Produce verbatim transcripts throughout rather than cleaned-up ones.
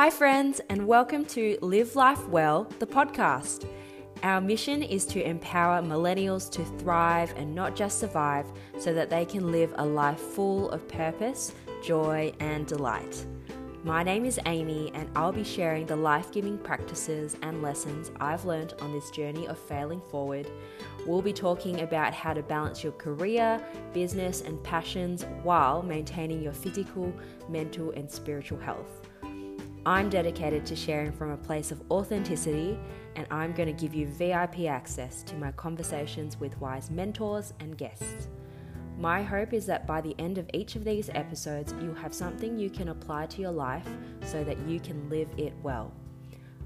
Hi friends, and welcome to Live Life Well, the podcast. Our mission is to empower millennials to thrive and not just survive so that they can live a life full of purpose, joy, and delight. My name is Amy, and I'll be sharing the life-giving practices and lessons I've learned on this journey of failing forward. We'll be talking about how to balance your career, business, and passions while maintaining your physical, mental, and spiritual health. I'm dedicated to sharing from a place of authenticity, and I'm going to give you V I P access to my conversations with wise mentors and guests. My hope is that by the end of each of these episodes, you'll have something you can apply to your life so that you can live it well.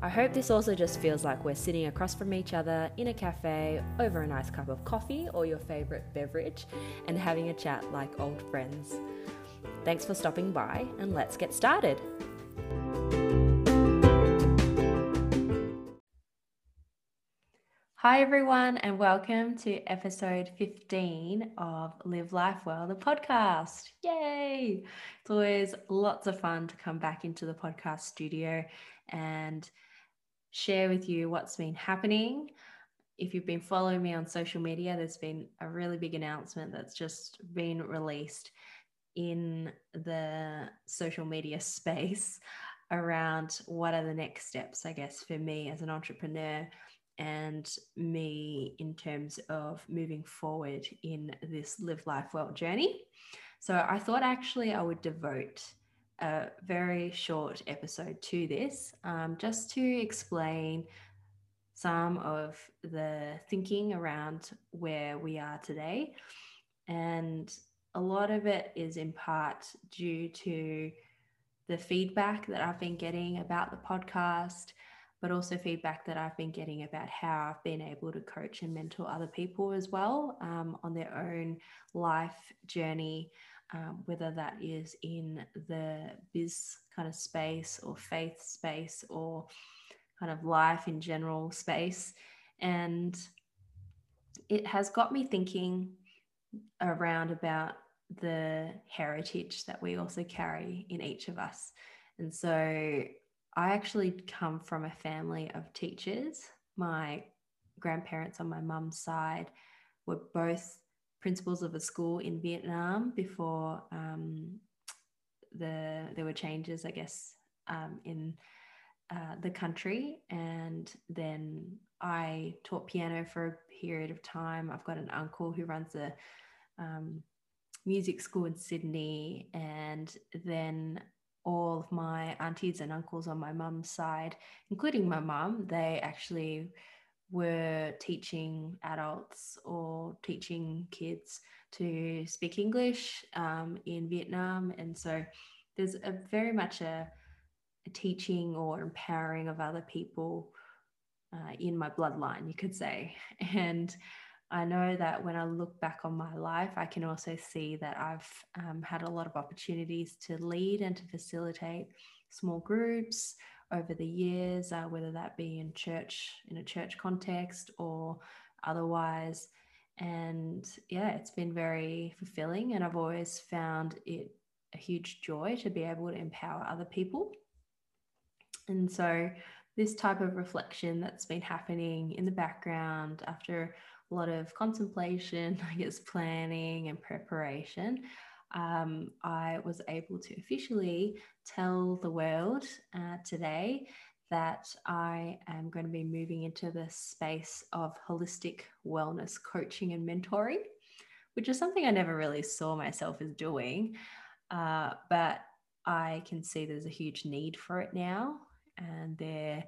I hope this also just feels like we're sitting across from each other in a cafe over a nice cup of coffee or your favorite beverage and having a chat like old friends. Thanks for stopping by, and let's get started. Hi everyone, and welcome to episode fifteen of Live Life Well, the podcast. Yay! It's always lots of fun to come back into the podcast studio and share with you what's been happening. If you've been following me on social media, there's been a really big announcement that's just been released in the social media space around what are the next steps, I guess, for me as an entrepreneur and me in terms of moving forward in this Live Life Well journey. So I thought actually I would devote a very short episode to this, um, just to explain some of the thinking around where we are today. And a lot of it is in part due to the feedback that I've been getting about the podcast, but also feedback that I've been getting about how I've been able to coach and mentor other people as well um, on their own life journey, um, whether that is in the biz kind of space or faith space or kind of life in general space. And it has got me thinking around about the heritage that we also carry in each of us. And so I actually come from a family of teachers. My grandparents on my mum's side were both principals of a school in Vietnam before um, the there were changes, I guess, um, in uh, the country. And then I taught piano for a period of time. I've got an uncle who runs a um, music school in Sydney, and then all of my aunties and uncles on my mum's side, including my mum, they actually were teaching adults or teaching kids to speak English um, in Vietnam. And so there's a very much a, a teaching or empowering of other people uh, in my bloodline, you could say. And I know that when I look back on my life, I can also see that I've um, had a lot of opportunities to lead and to facilitate small groups over the years, uh, whether that be in church, in a church context or otherwise. And yeah, it's been very fulfilling, and I've always found it a huge joy to be able to empower other people. And so this type of reflection that's been happening in the background after a lot of contemplation, I guess, planning and preparation, um, I was able to officially tell the world uh, today that I am going to be moving into the space of holistic wellness coaching and mentoring, which is something I never really saw myself as doing, uh, but I can see there's a huge need for it now. And there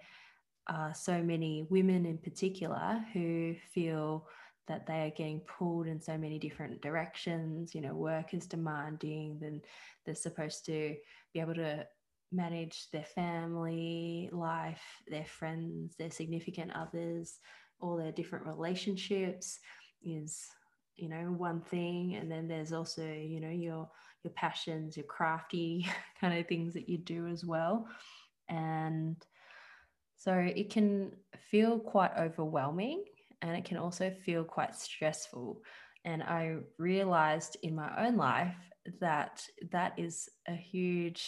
Uh, so many women in particular who feel that they are getting pulled in so many different directions. You know, work is demanding, then they're supposed to be able to manage their family life, their friends, their significant others, all their different relationships is, you know, one thing. And then there's also, you know, your your passions, your crafty kind of things that you do as well. And so it can feel quite overwhelming, and it can also feel quite stressful. And I realized in my own life that that is a huge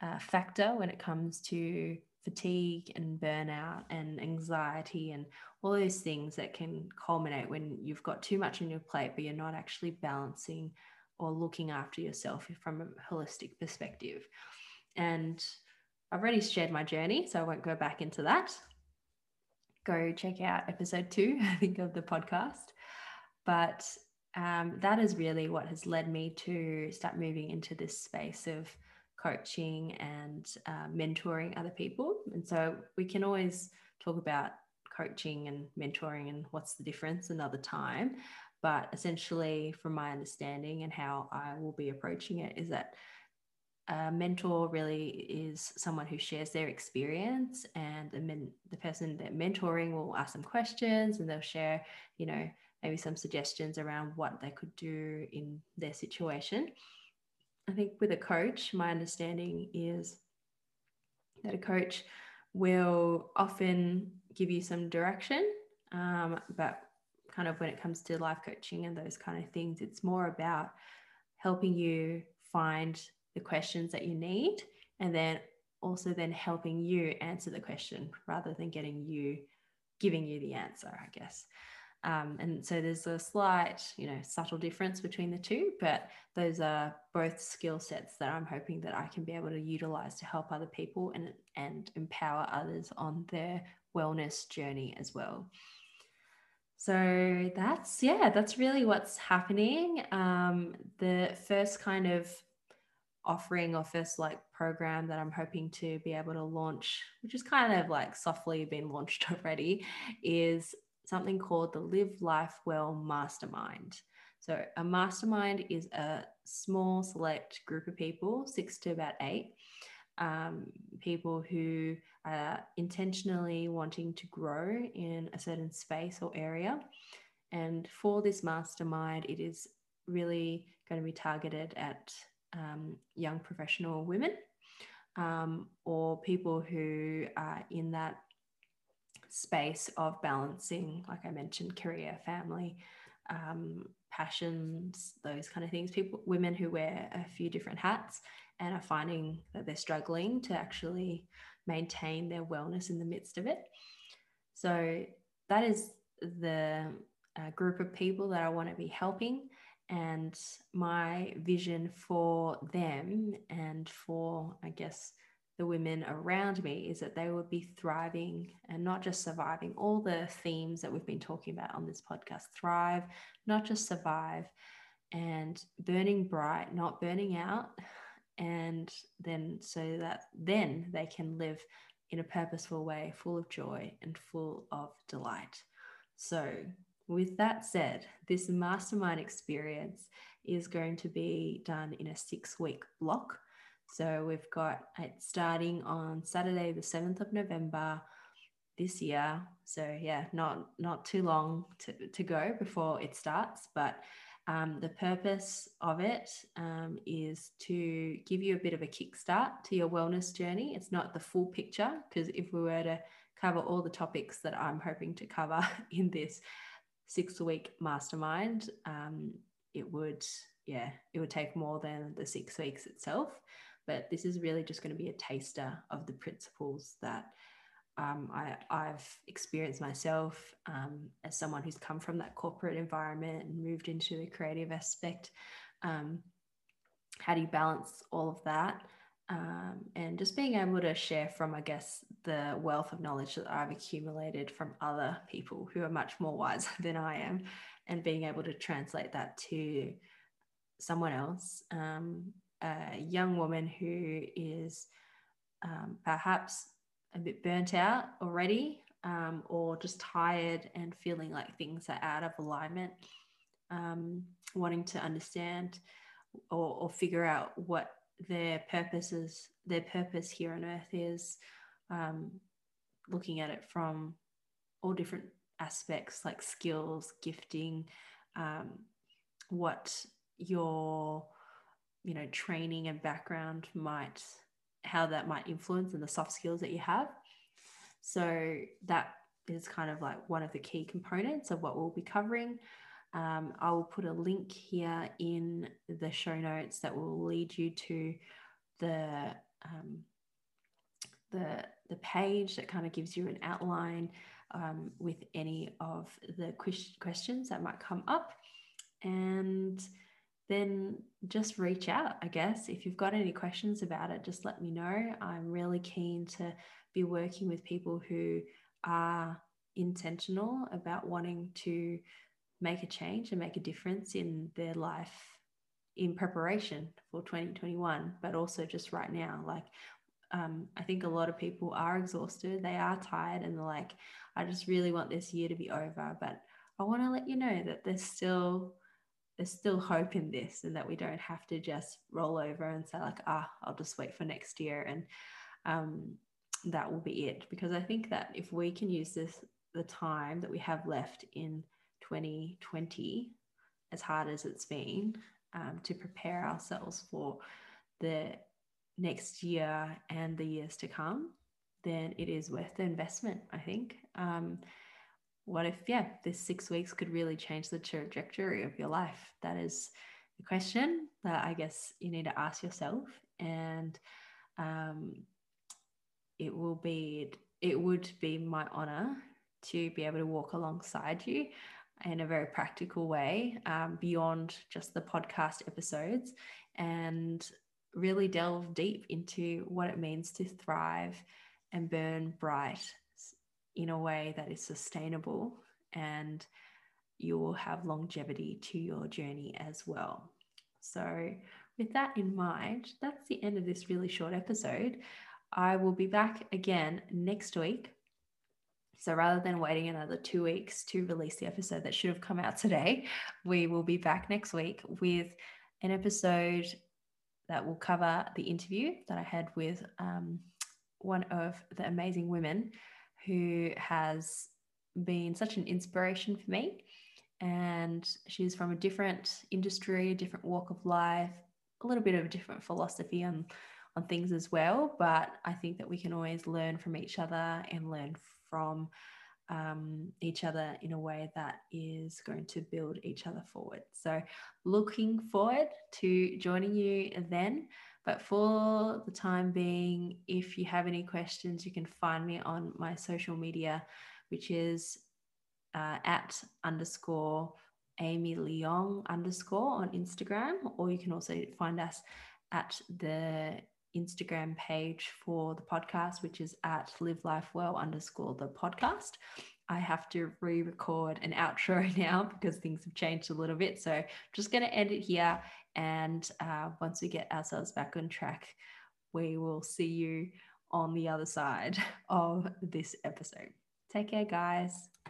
uh, factor when it comes to fatigue and burnout and anxiety and all those things that can culminate when you've got too much on your plate, but you're not actually balancing or looking after yourself from a holistic perspective. And I've already shared my journey, so I won't go back into that. Go check out episode two, I think, of the podcast. But um, that is really what has led me to start moving into this space of coaching and uh, mentoring other people. And so we can always talk about coaching and mentoring and what's the difference another time. But essentially, from my understanding and how I will be approaching it, is that a mentor really is someone who shares their experience, and the, men, the person that mentoring will ask them questions, and they'll share, you know, maybe some suggestions around what they could do in their situation. I think with a coach, my understanding is that a coach will often give you some direction, um, but kind of when it comes to life coaching and those kind of things, it's more about helping you find the questions that you need, and then also then helping you answer the question rather than getting you giving you the answer, I guess. Um, and so there's a slight, you know, subtle difference between the two, but those are both skill sets that I'm hoping that I can be able to utilize to help other people and, and empower others on their wellness journey as well. So that's, yeah, that's really what's happening. Um, the first kind of offering or first like program that I'm hoping to be able to launch, which is kind of like softly been launched already, is something called the Live Life Well Mastermind. So a mastermind is a small select group of people, six to about eight, um, people who are intentionally wanting to grow in a certain space or area. And for this mastermind, it is really going to be targeted at um, young professional women um, or people who are in that space of balancing, like I mentioned, career, family, um, passions, those kind of things. People, women who wear a few different hats and are finding that they're struggling to actually maintain their wellness in the midst of it. So that is the uh, group of people that I want to be helping, and my vision for them and for, I guess, the women around me is that they would be thriving and not just surviving. All the themes that we've been talking about on this podcast: thrive, not just survive, and burning bright, not burning out. And then so that then they can live in a purposeful way, full of joy and full of delight. So with that said, this mastermind experience is going to be done in a six week block. So we've got it starting on Saturday, the seventh of November this year. So yeah, not, not too long to, to go before it starts. But um, the purpose of it um, is to give you a bit of a kickstart to your wellness journey. It's not the full picture, because if we were to cover all the topics that I'm hoping to cover in this six week mastermind, um, it would, yeah, it would take more than the six weeks itself. But this is really just going to be a taster of the principles that um, I, I've experienced myself um, as someone who's come from that corporate environment and moved into the creative aspect. Um, how do you balance all of that? Um, and just being able to share from, I guess, the wealth of knowledge that I've accumulated from other people who are much more wiser than I am, and being able to translate that to someone else. Um, a young woman who is um, perhaps a bit burnt out already, um, or just tired and feeling like things are out of alignment, um, wanting to understand or, or figure out what their purpose is, their purpose here on earth is, um, looking at it from all different aspects, like skills, gifting, um, what your, you know, training and background might, how that might influence, and the soft skills that you have. So that is kind of like one of the key components of what we'll be covering. Um, I will put a link here in the show notes that will lead you to the um, the, the page that kind of gives you an outline um, with any of the questions that might come up. And then just reach out, I guess. If you've got any questions about it, just let me know. I'm really keen to be working with people who are intentional about wanting to make a change and make a difference in their life in preparation for twenty twenty-one, but also just right now. Like, um, I think a lot of people are exhausted, they are tired, and they're like, I just really want this year to be over, but I want to let you know that there's still there's still hope in this, and that we don't have to just roll over and say like, ah, I'll just wait for next year and um, that will be it. Because I think that if we can use this, the time that we have left in twenty twenty, as hard as it's been, um, to prepare ourselves for the next year and the years to come, then it is worth the investment, I think. Um, what if, yeah, this six weeks could really change the trajectory of your life? That is the question that I guess you need to ask yourself. And um, it will be, it would be my honor to be able to walk alongside you in a very practical way, um, beyond just the podcast episodes, and really delve deep into what it means to thrive and burn bright in a way that is sustainable, and you will have longevity to your journey as well. So with that in mind, that's the end of this really short episode. I will be back again next week. So rather than waiting another two weeks to release the episode that should have come out today, we will be back next week with an episode that will cover the interview that I had with um, one of the amazing women who has been such an inspiration for me. And she's from a different industry, a different walk of life, a little bit of a different philosophy on, on things as well. But I think that we can always learn from each other and learn from um, each other in a way that is going to build each other forward. So looking forward to joining you then. But for the time being, if you have any questions, you can find me on my social media, which is uh, at underscore Amy Leong underscore on Instagram, or you can also find us at the Instagram page for the podcast, which is at Live Life Well underscore the podcast. I have to re-record an outro now because things have changed a little bit. So I'm just going to end it here. And uh, once we get ourselves back on track, we will see you on the other side of this episode. Take care, guys.